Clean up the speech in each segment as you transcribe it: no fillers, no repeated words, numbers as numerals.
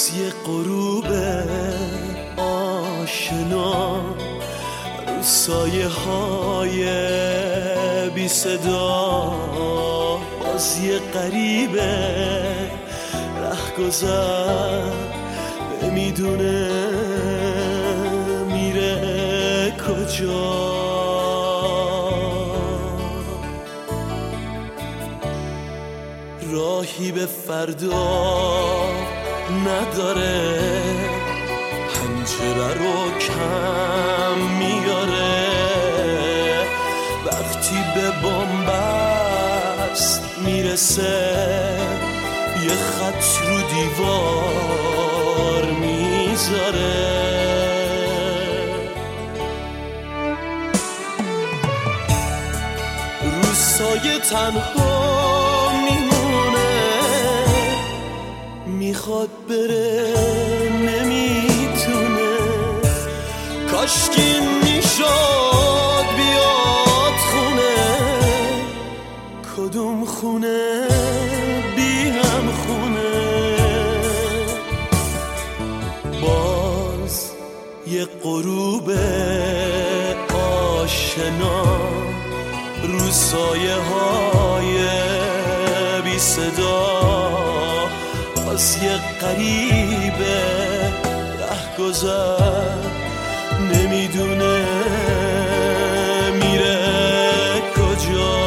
عروسی غروب آشنا، رو سایه های بی صدا، بازی قریب رهگذر نمیدونه میره کجا. راهی به فردا نداره، پنجره رو کم میاره، وقتی به بنبست میرسه یه خط رو دیوار میذاره. روسای تنها میخواد بره نمیتونه، کاشکی میشد بیاد خونه. کدوم خونه بی هم خونه؟ باز یه غروب آشنا، رو سایه های بی صدا، یه قریبه رهگذر نمیدونه میره کجا.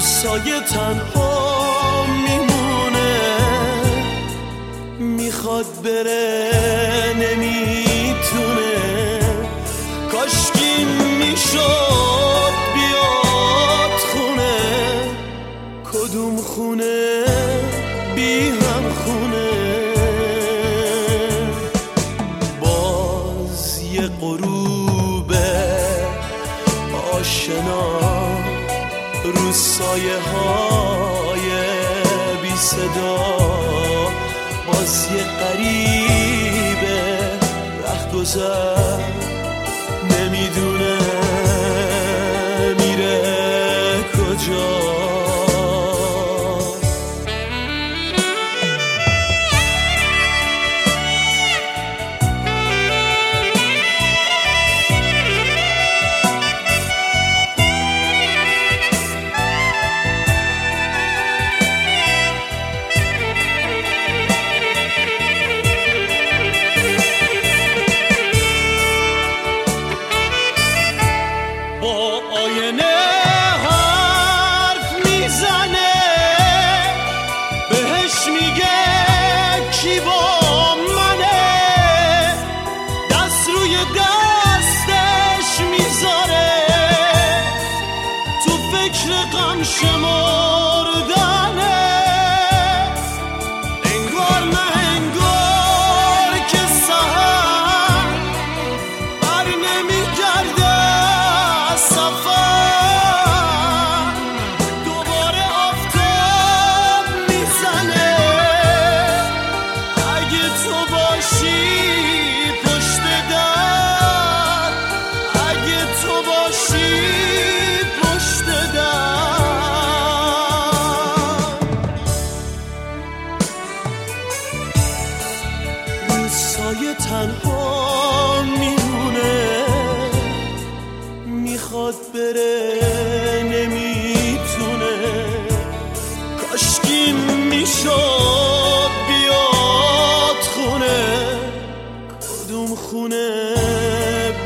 سایه تنها میمونه، میخواد بره نمیتونه، کاشکی میشد بیاد خونه. کدوم خونه بی هم خونه؟ باز یه غروب آشنا، رو سایه های بی صدا، باز یه قریب رهگذر نمیدونه میره کجا.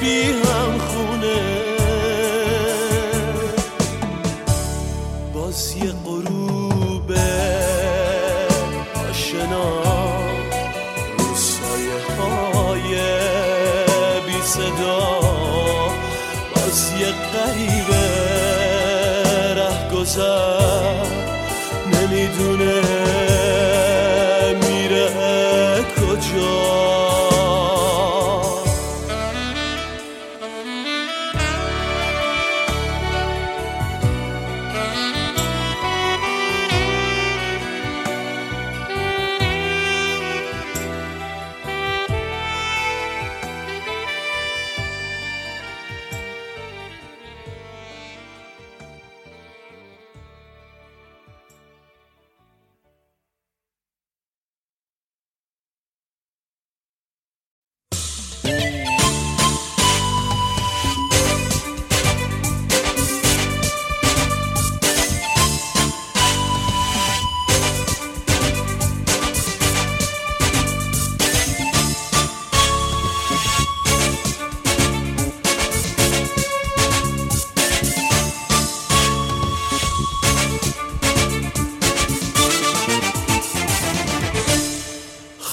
بی هم خونه، باز یه غروب آشنا رو سایه های بی صدا، باز یه غریب ره گذر نمیدونه میره کجا.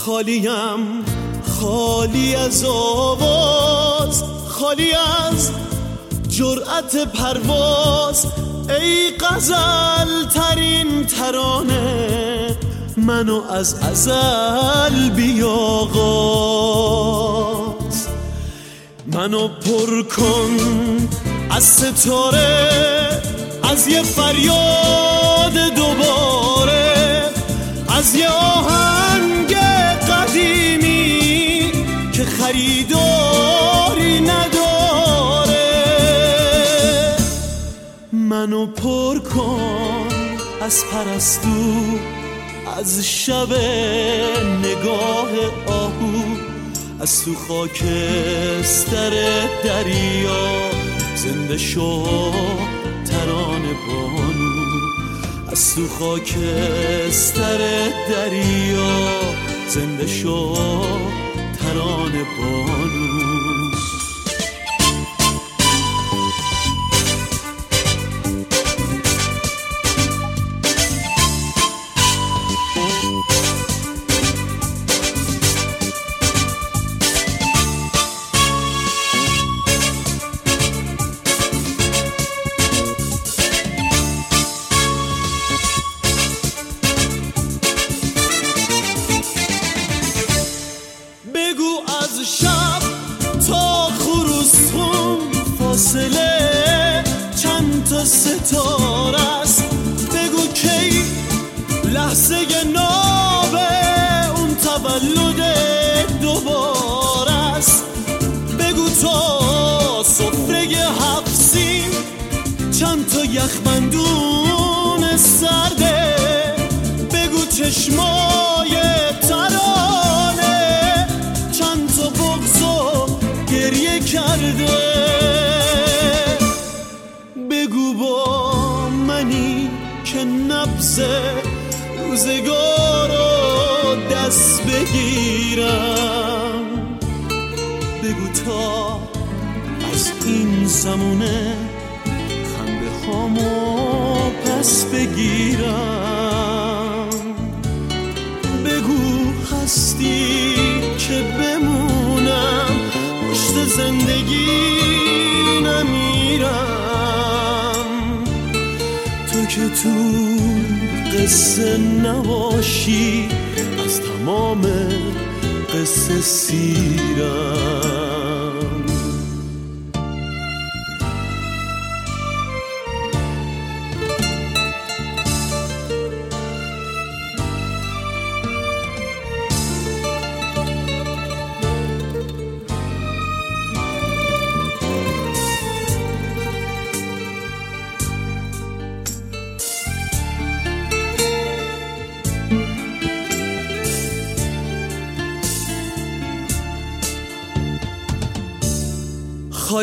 خالیم خالی از آواز، خالی از جرأت پرواز، ای غزل ترین ترانه منو از ازل بیاغاز. منو پر کن از ستاره، از یه فریاد دوباره، از یه آهنگ قدیمی که خریداری نداره. منو پر کن از پرستو، از شب نگاه آهو، از تو خاکستر دریا زنده شو ترانه بانو، از تو خاکستر دریا زنده شو ترانه بانو.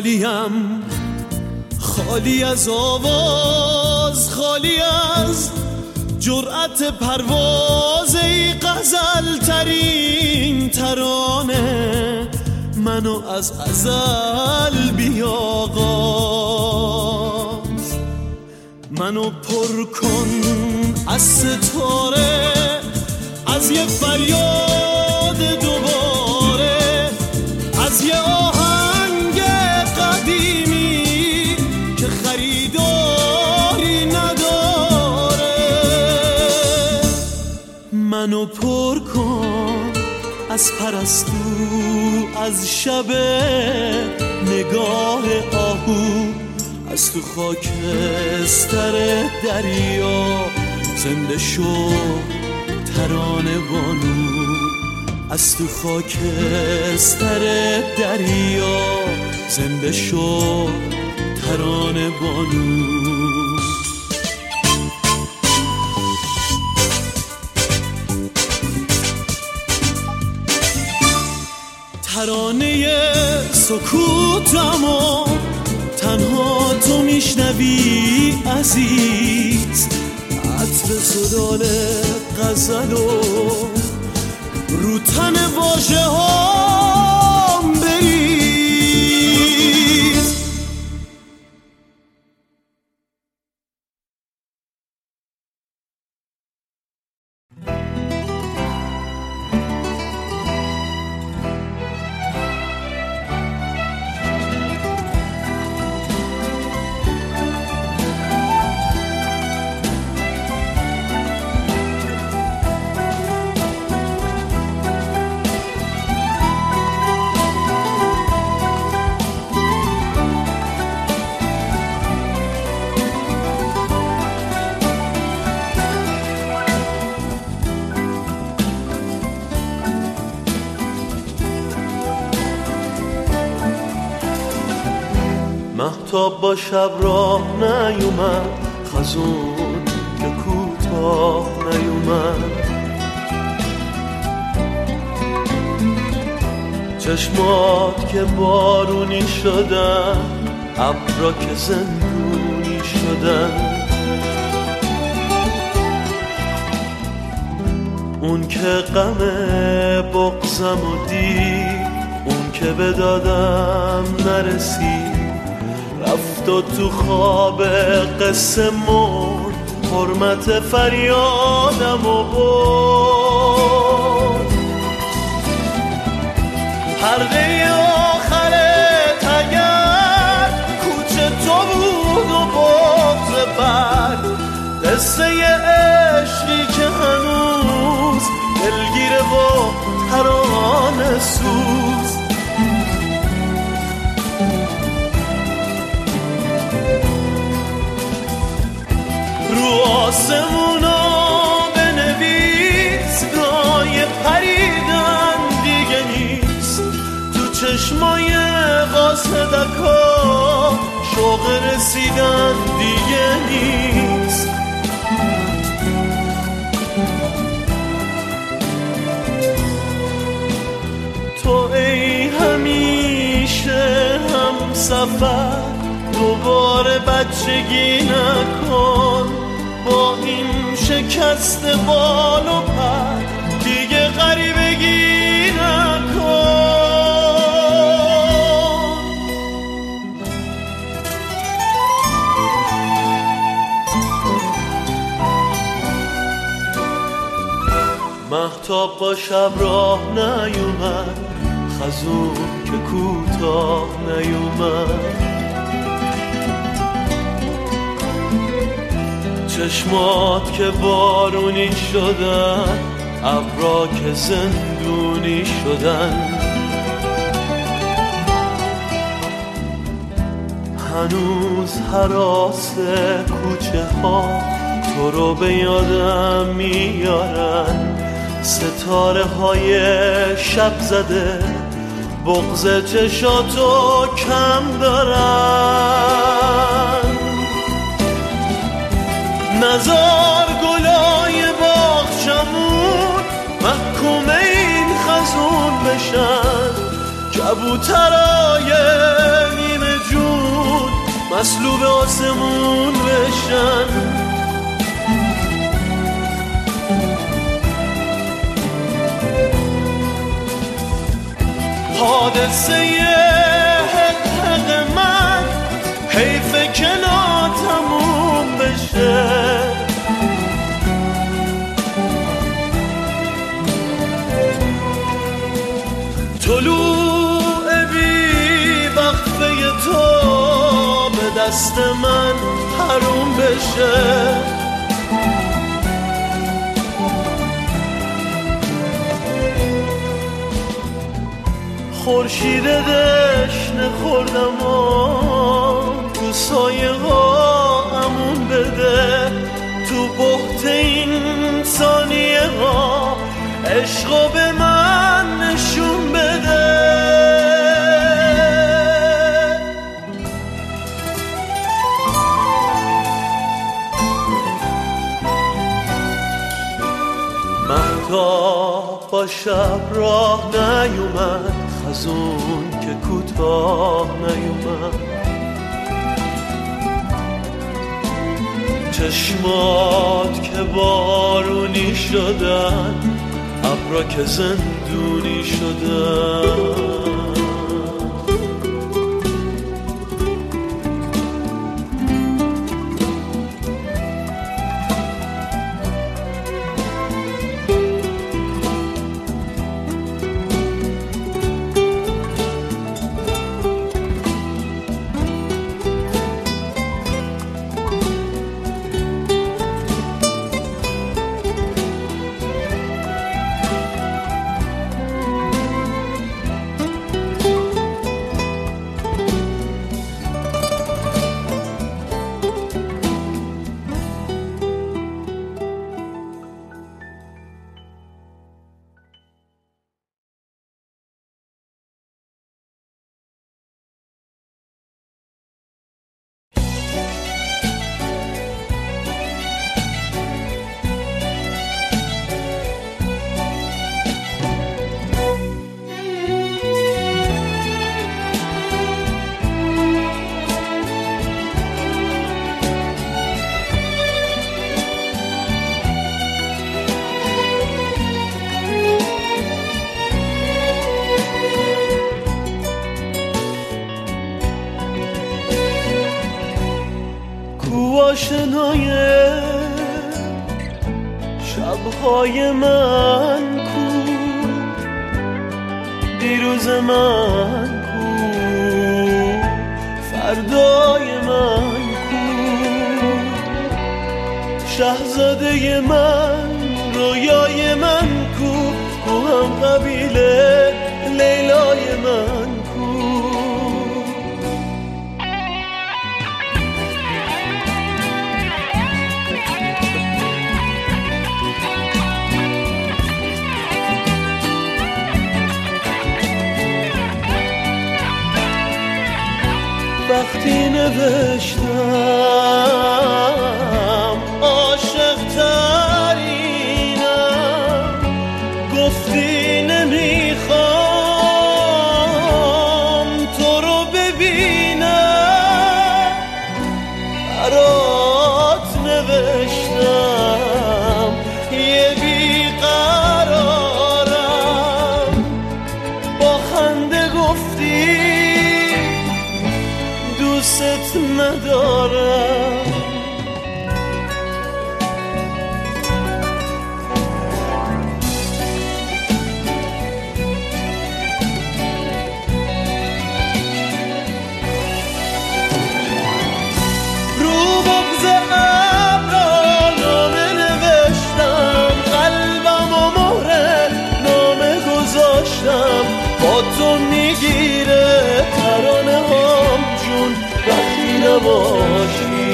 خالیم خالی از آواز، خالی از جرأت پرواز، ای غزل ترین ترانه منو از ازل بیاغاز، منو پر کن از ستاره، از یه فریاد دوباره، از یه آهنگ قدیمی که خریداری نداره. منو پر کن از پرستو، از شب نگاه آهو، از تو خاکستر دریا زنده شو ترانه بانو، از تو خاکستر دریا زنده شو ترانه بانو. ترانه سکوتمو تنها تو میشنوی عزیز، عطر صدال غزلو رو تن واژه هام بریز. مهتاب با شب راه نیومد، خزون که کوتاه نیومد، چشمات که بارونی شدن، ابرا که زندونی شدن، اون که غم بغضم و دید، اون که به دادم نرسید، رفت و تو خواب قصه مرد، حرمت فریادم و برد. پرده آخر تگر کوچه تو بود و بود بعد، قصه عشقی که هنوز دلگیره و ترانه سوز. رو آسمونا بنویس، رای پریدن دیگه نیست، تو چشمای قاصدکا شوق رسیدن دیگه نیست. تو ای همیشه هم سفر، دوباره بچگی نکن، با این شکست بال و پر دیگه غریبگی نکن. مهتاب با شب راه نیومد، خزون که کوتاه نیومد، چشمات که بارونی شدن، ابرا که زندونی شدن، هنوز هراس کوچه ها تو رو به یادم میارن، ستاره های شب زده بغض چشاتو کم دارن. نزار گلای باغچمون محکوم این خزون بشن، کبوترای نیمه جون مصلوب آسمون بشن. حادثه حق من حیفه که ناتموم بشه، طلوع بی وقفه تو به دست من حروم بشه، خورشید دشنه خوردم و تو سایه ها امون بده، تو بحت این ثانیه ها عشقو به من نشون بده. مهتاب با شب راه نیومد، خزون که کوتاه نیومد، چشمات که بارونی شدن، ابرا که زندونی شدن، شب‌های من کو، دیروز من کو، فردای من کو، شاهزاده من، رویای من کو، کوهم قبیله لیلای من کو. وقتی نوشتم عاشق ترینم، گفتی نمیخوام تو رو ببینم، برات نوشتم یه بیقرارم، با خنده گفتی دوست ندارم. رو بغض ابرا نامه نوشتم، قلبم و مهر نامه گذاشتم، با تو میگیره ترانه هم جون، وقتی نباشی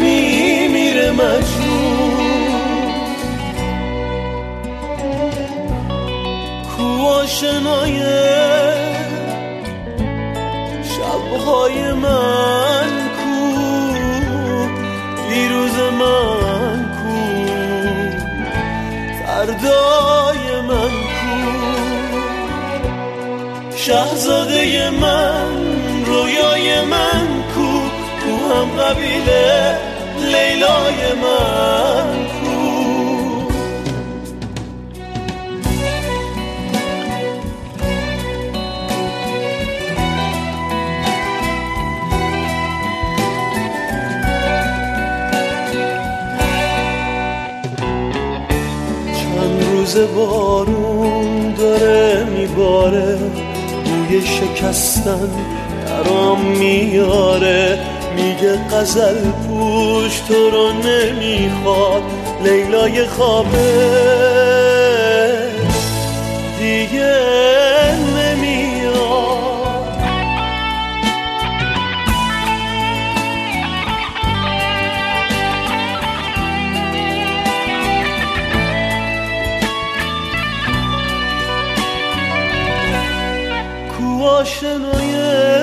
میمیره مجنون. کو آشنای شب‌های من کو، دیروز من کو، فردای من کو، شاهزاده من، رویای من کو، کوهم قبیله لیلای من کو. روز بارون داره میباره، بوی شکستن درام میاره، میگه غزل پوش تو رو نمیخواد، لیلای خوابه دیگه نمیاد. کو آشنایه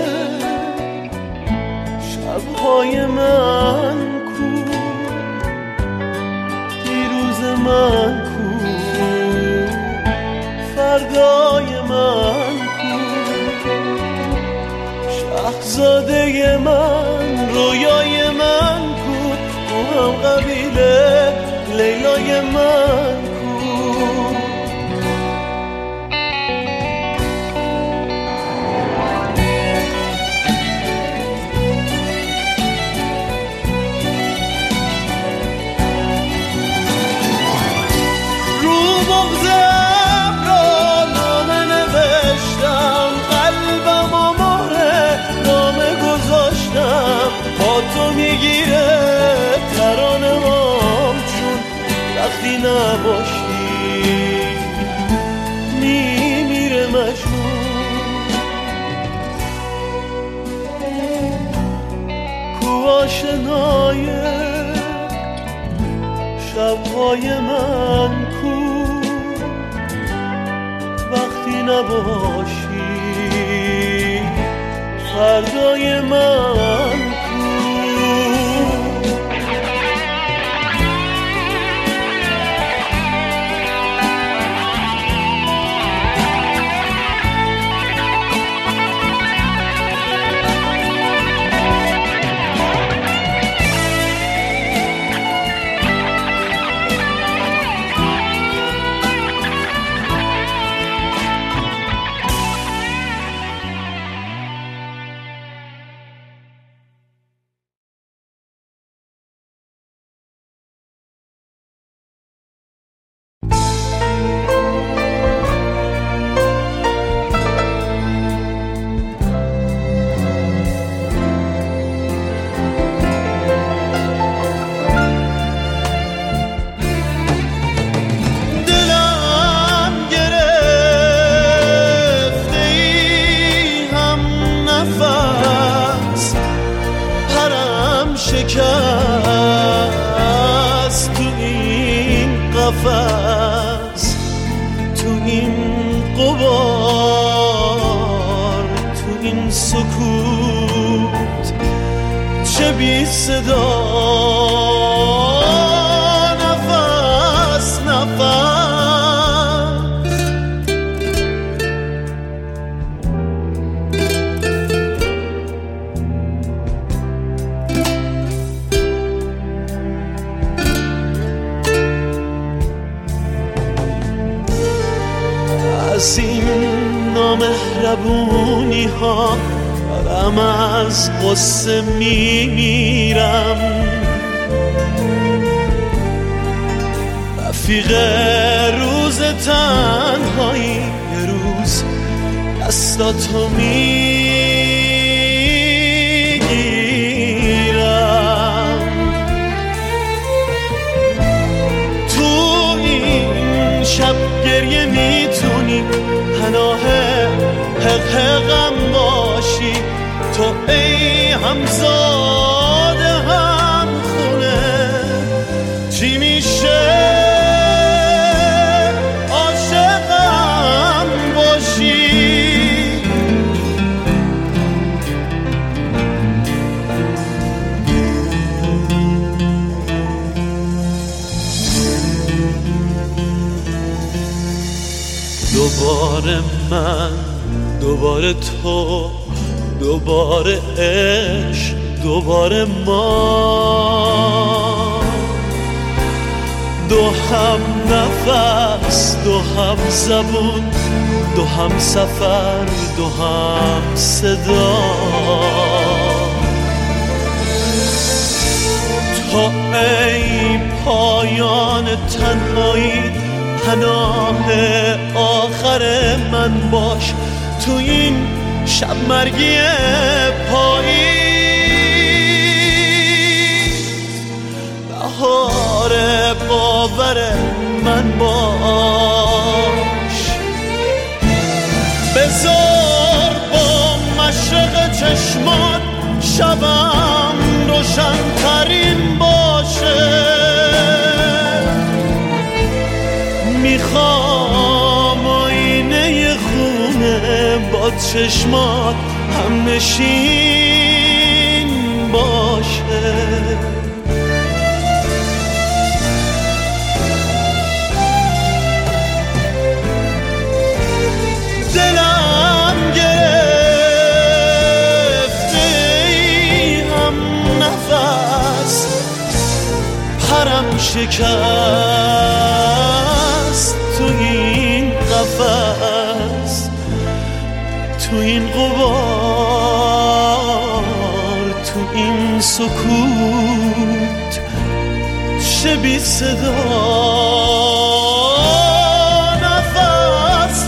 شبهای من، کو دیروز من، کو فردای من، کو شاهزاده من، رویای من، کو هم قبیله لیلای من. تو میگیره ترانه‌ام چون وقتی نباشی میمیره مجنون. کو آشنای شب‌های من، کو وقتی نباشی فردای من. از این نامهربونی ها دارم از غصه میمیرم. رفیق روز تنهایی یه روز دستاتو میگیرم. تو این شب گریه میتونم پناه حقم باشی، تو ای همزاده هم خونه. چی میشه عاشقم باشی؟ دوباره من، دوباره تو، دوباره عشق، دوباره ما. دو هم نفس، دو هم زبون، دو هم سفر، دو هم صدا. تو ای پایان تنهایی پناه آخر من باش تو این شب مرگی پاییز. بهار باور من باش، بذار با مشرق چشمان شبم روشن‌ترین باشه. میخوام آینه خونه با چشمات هم نشین باشه. شکست تو این قفس، تو این غبار، تو این سکوت چه بی صدا. نفس نفس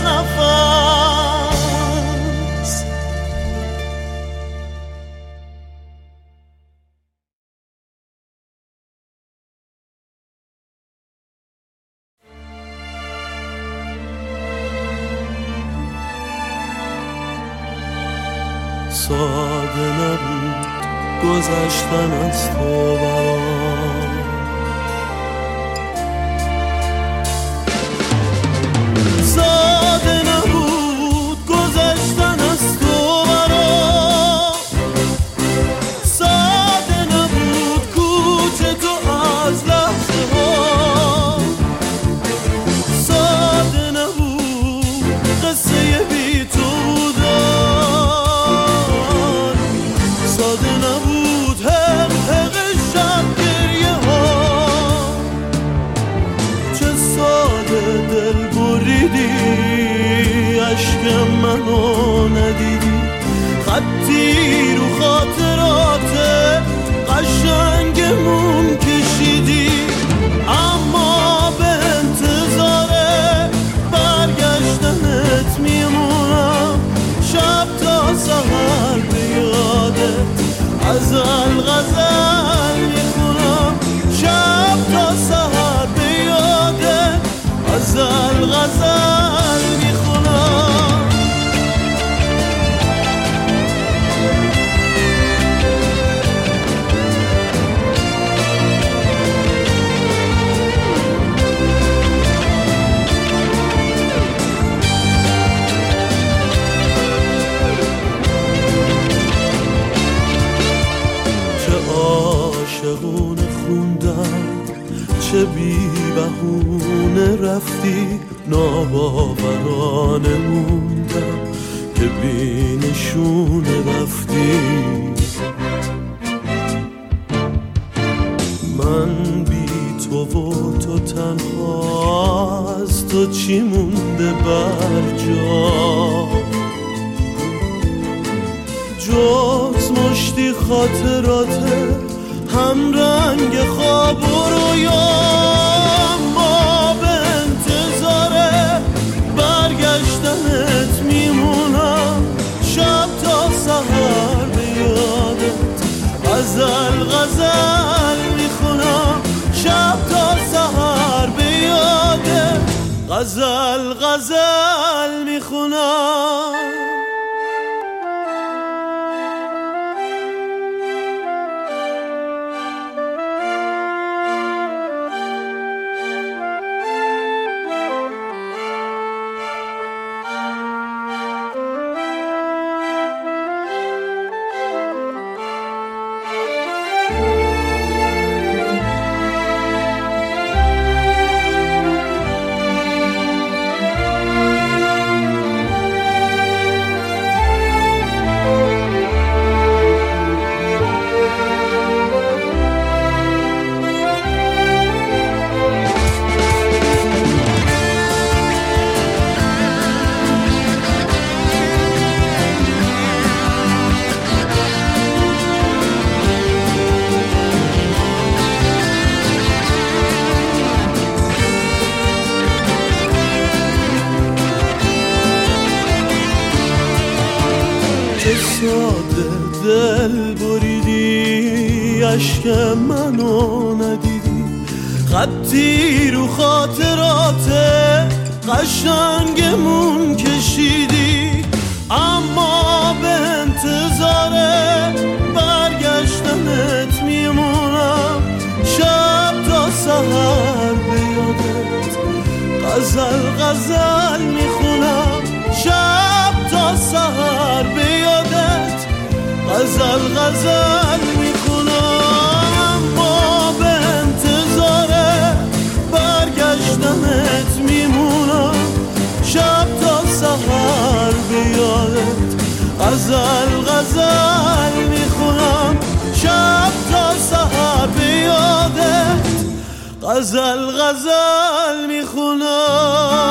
ساده نبود گذشتن از تو برام، ساده نبود گذشتن از تو برام، ساده نبود کوچه تو از لحظه ها، ساده نبود قصه بی تو منو ندیدی. خطی رو خاطرات قشنگمون کشیدی، اما به انتظار برگشتنت میمونم. شب تا سحر بیادت از الغزل میخونم، شب تا سحر بیادت از الغزل میخونم. چگونه خوندم، چه بی بهونه رفتی، ناباورانه موندم که بی نشونه رفتی. من بی تو و تو تنها، از تو چی مونده بر جا، جز مشتی خاطراته هم رنگ خواب و رویا. ما به انتظار برگشتنت میمونم، شب تا سحر بیادت از الغزل میخونم، شب تا سحر بیادت غزل غزل میخونم. ساده دل بریدی، عشق منو ندیدی، خطی رو خاطرات قشنگمون کشیدی، اما به انتظار برگشتنت میمونم، شب تا سحر به یادت غزل غزل میخونم، شب تا سحر به یادت غزل غزل میخونم، اما به انتظار برگشتنت میمونم، شب تا سحر به یادت غزل غزل میخونم، شب تا سحر به یادت غزل غزل میخونم.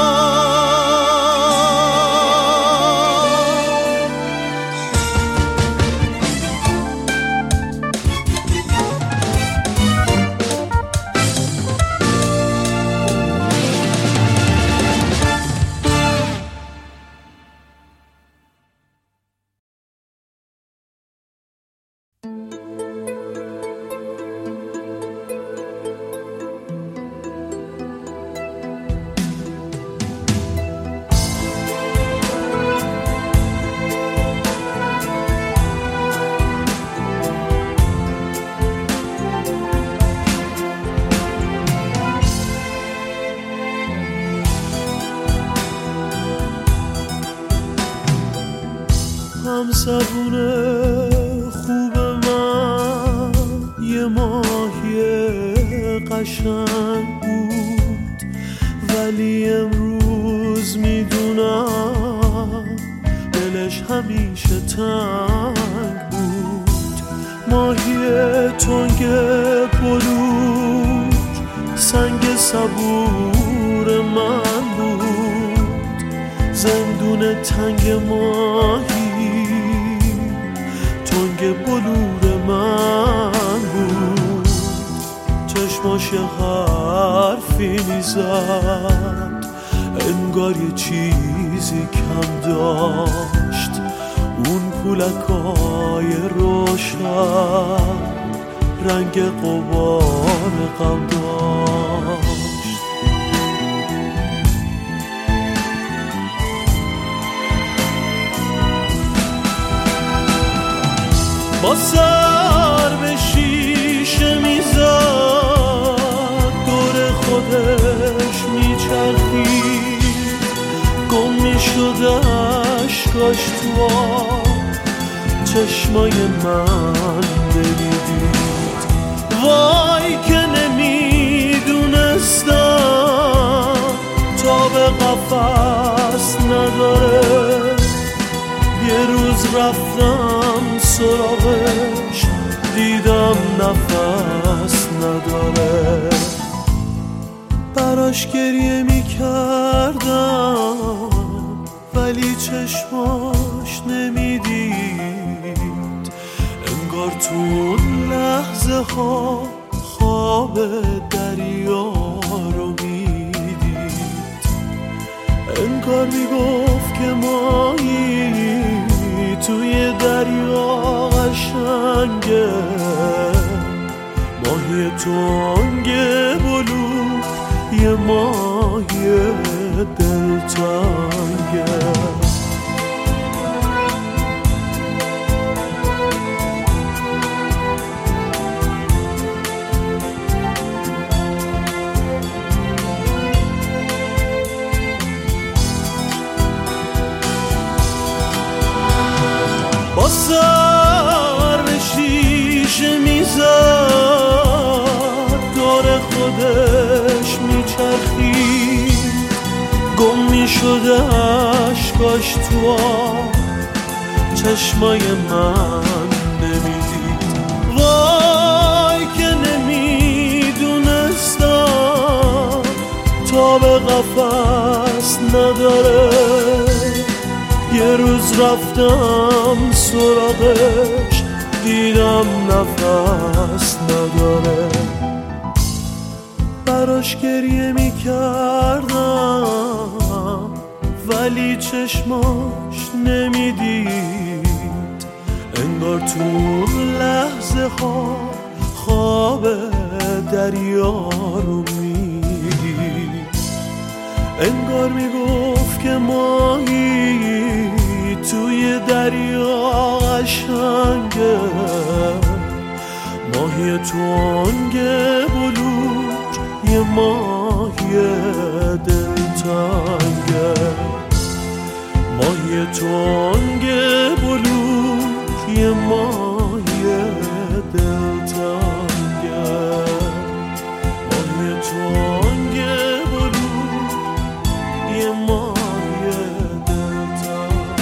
تو لحظه ها خواب دریا رو میدی، انگار میگفت که ماهی توی دریا قشنگه، ماهی تنگ بلور یه ماهی دلتنگه، ماهی تنگ بلور یه ماهی دلتنگه، ماهی تنگ بلور یه ماهی دلتنگه.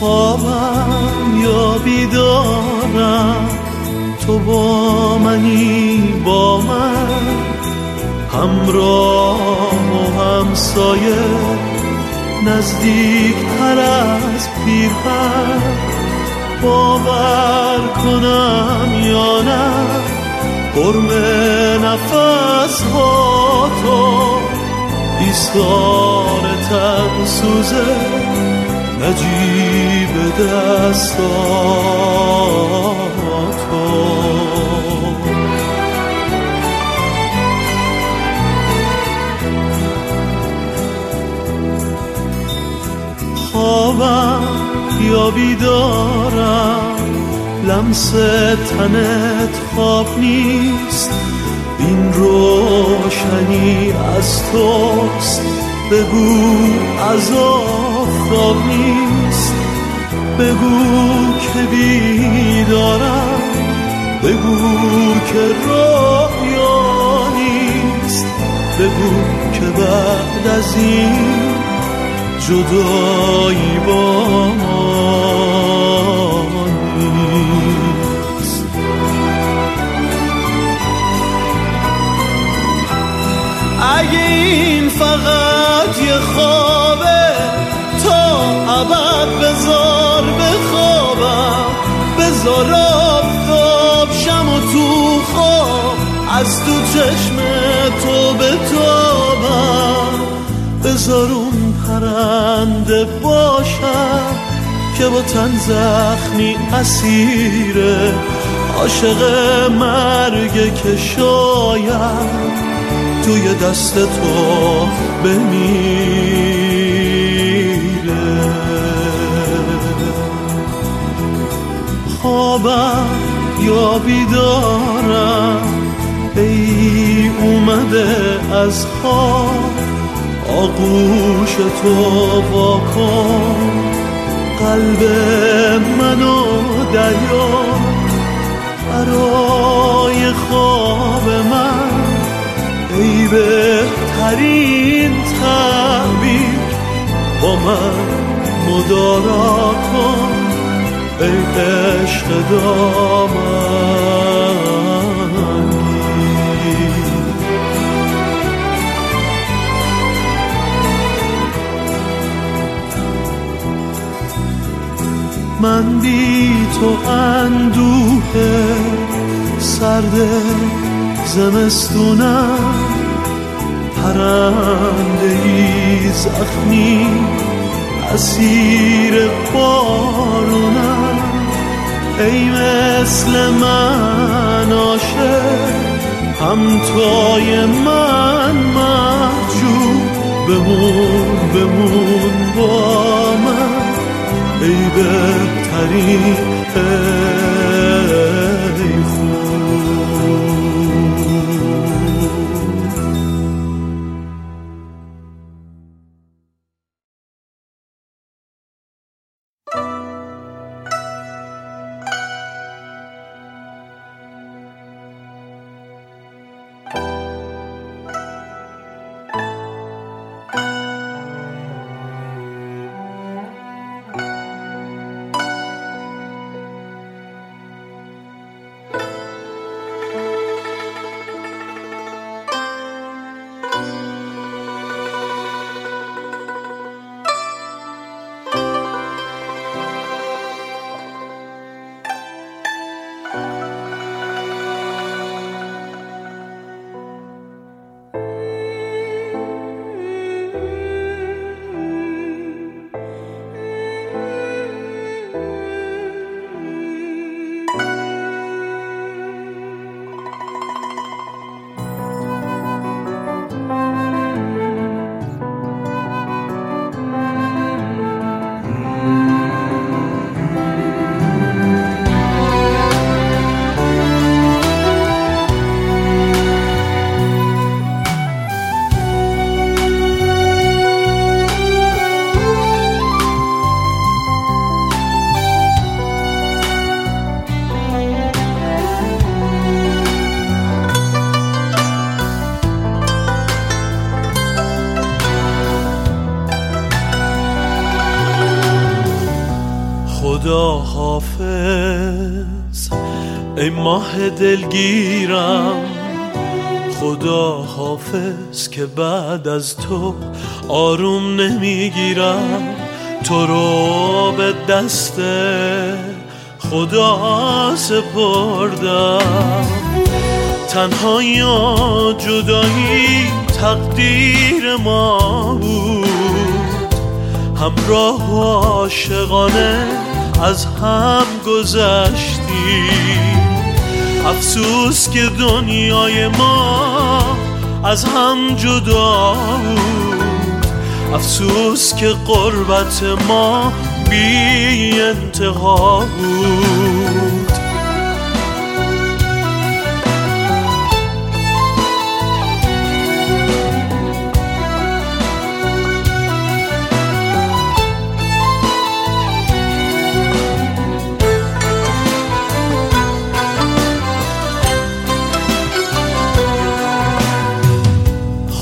خوابم یا بیدارم تو با منی، با من همراه و همسایه، نزدیک تر از پیرهن. باور کنم یا نه قرم نفس ها تو ایثار تن سوزه، نجیب دستاتو خوابم یا بیدارم، لمس تنت خواب نیست، این روشنی از توست، بگو از آفتاب نیست، بگو که بیدارم، بگو که رویا نیست، بگو که بعد از این جدایی با ما نیست. اگه این فقط یه خوابه تا ابد بذار بخوابم، بذار آفتاب شم و تو خواب از تو چشم تو بتابم، بذار اون پرنده باشم که با تن زخمی اسیره، عاشق مرگه که شاید توی دست تو بمیره. خوابم یا بیدارم ای اومده از خواب، آغوش تو واکن قلب منو دریا، برای خواب من ای بهترین تعبیر با من مدارا کن، ای عشق دامنگیر. من بی تو اندوه سرده زمستونم، پرندهی زخمی اسیر بارونم، ای مثل من عاشق همتای من محجوب، بمون بمون با من ای بهترین ای ماه دلگیرم، خدا حافظ که بعد از تو آروم نمیگیرم. تو رو به دست خدا سپردم. تنهایی و جدایی تقدیر ما بود، همراه و عاشقانه از هم گذشتیم. افسوس که دنیای ما از هم جدا بود، افسوس که قربت ما بی انتها بود.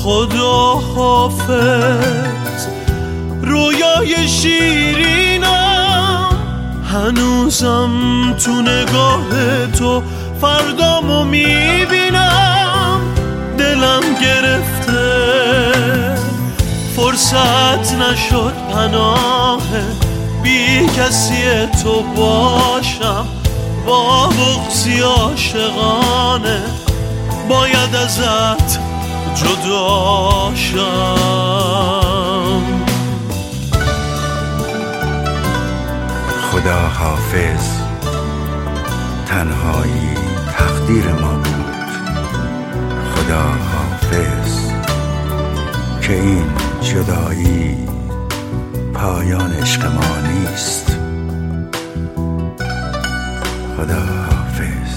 خدا حافظ، رویای شیرینم هنوزم تو نگاه تو، فردامو میبینم. دلم گرفته فرصت نشد پناه بی کسی تو باشم. با بغضی عاشقانه باید ازت جدا شم. خدا حافظ، تنهایی تقدیر ما بود. خدا حافظ که این جدایی پایان عشق ما نیست. خدا حافظ،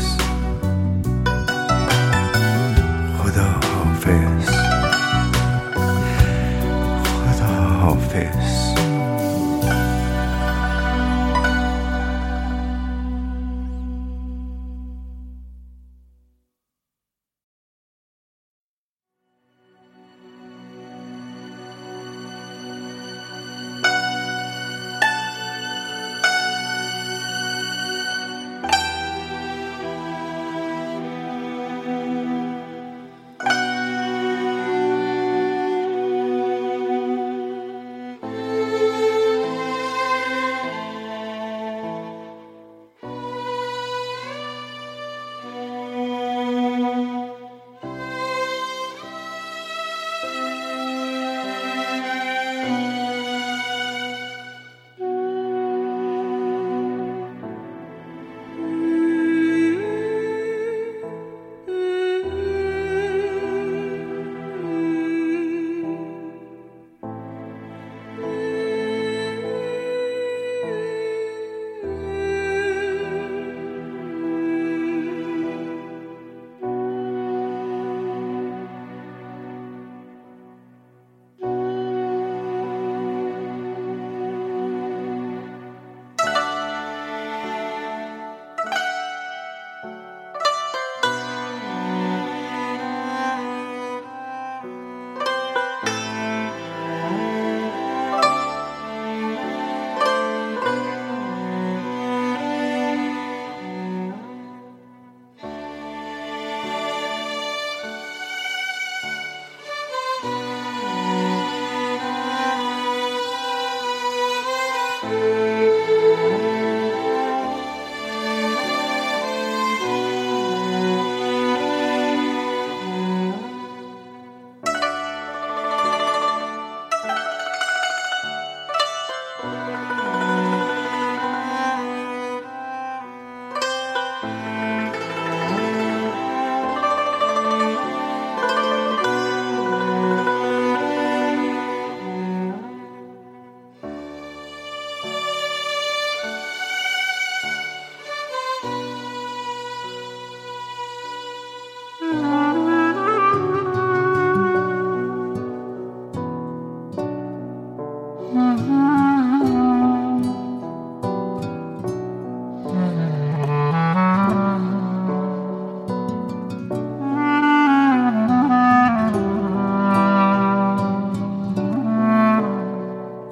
خدا حافظ، خدا حافظ.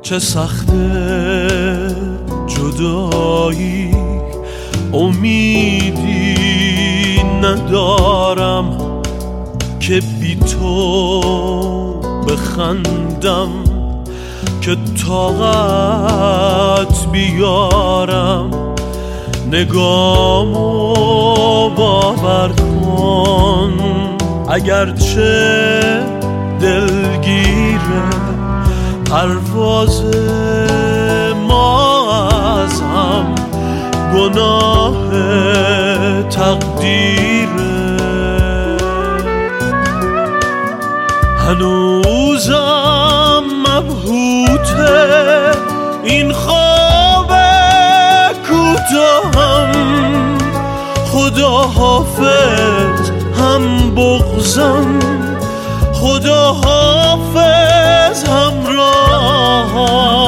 چه سخته جدایی، امیدی ندارم که بی تو بخندم، که طاقت بیارم نگامو باور کن. اگرچه دلگیره پرواز ما از هم، گناه تقدیره. هنوزم مبهوته این خواب کوتاهم، خدا حافظ هم بغضم، خدا حافظ همراهم.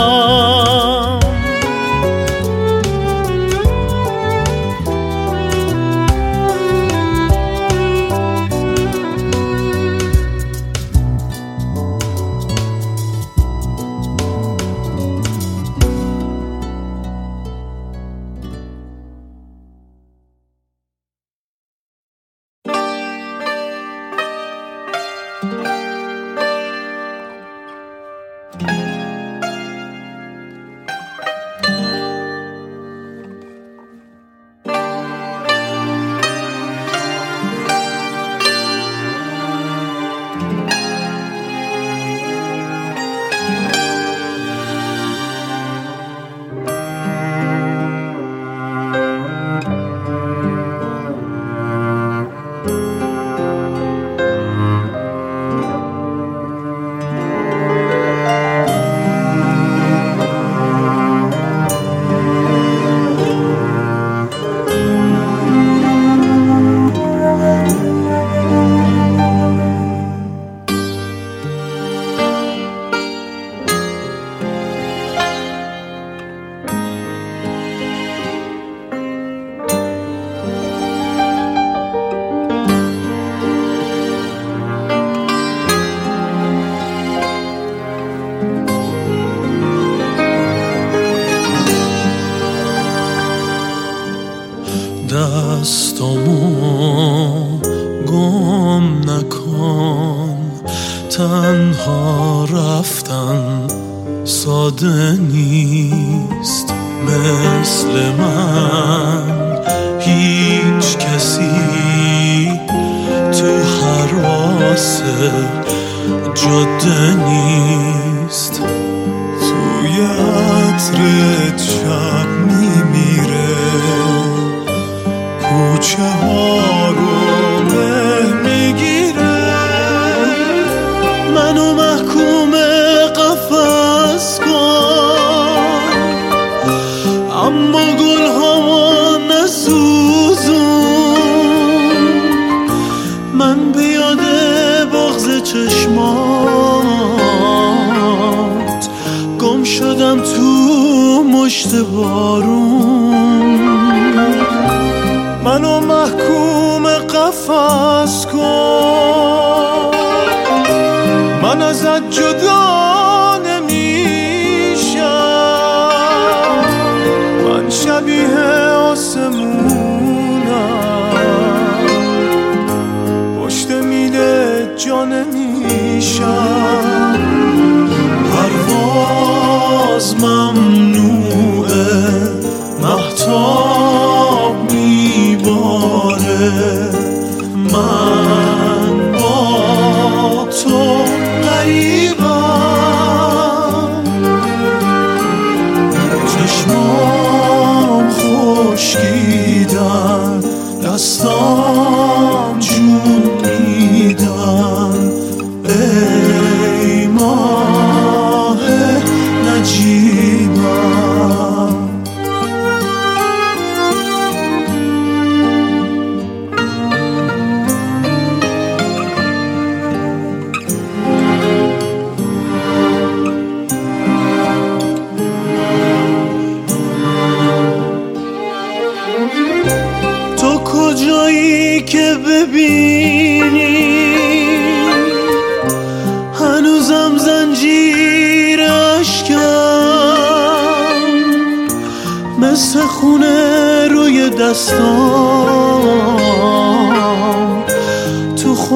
مثل خونه روی دستان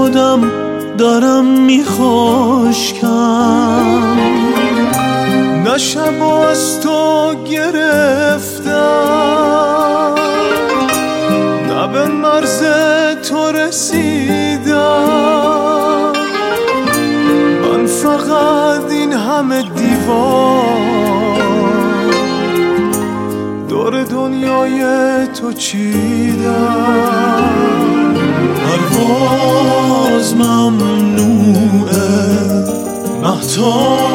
خودم دارم میخشکم، نه شب از تو گرفتم نه به مرز تو رسیدم، من فقط این همه دیوار دور دنیای تو چیدم. پرواز ممنوعه محتاج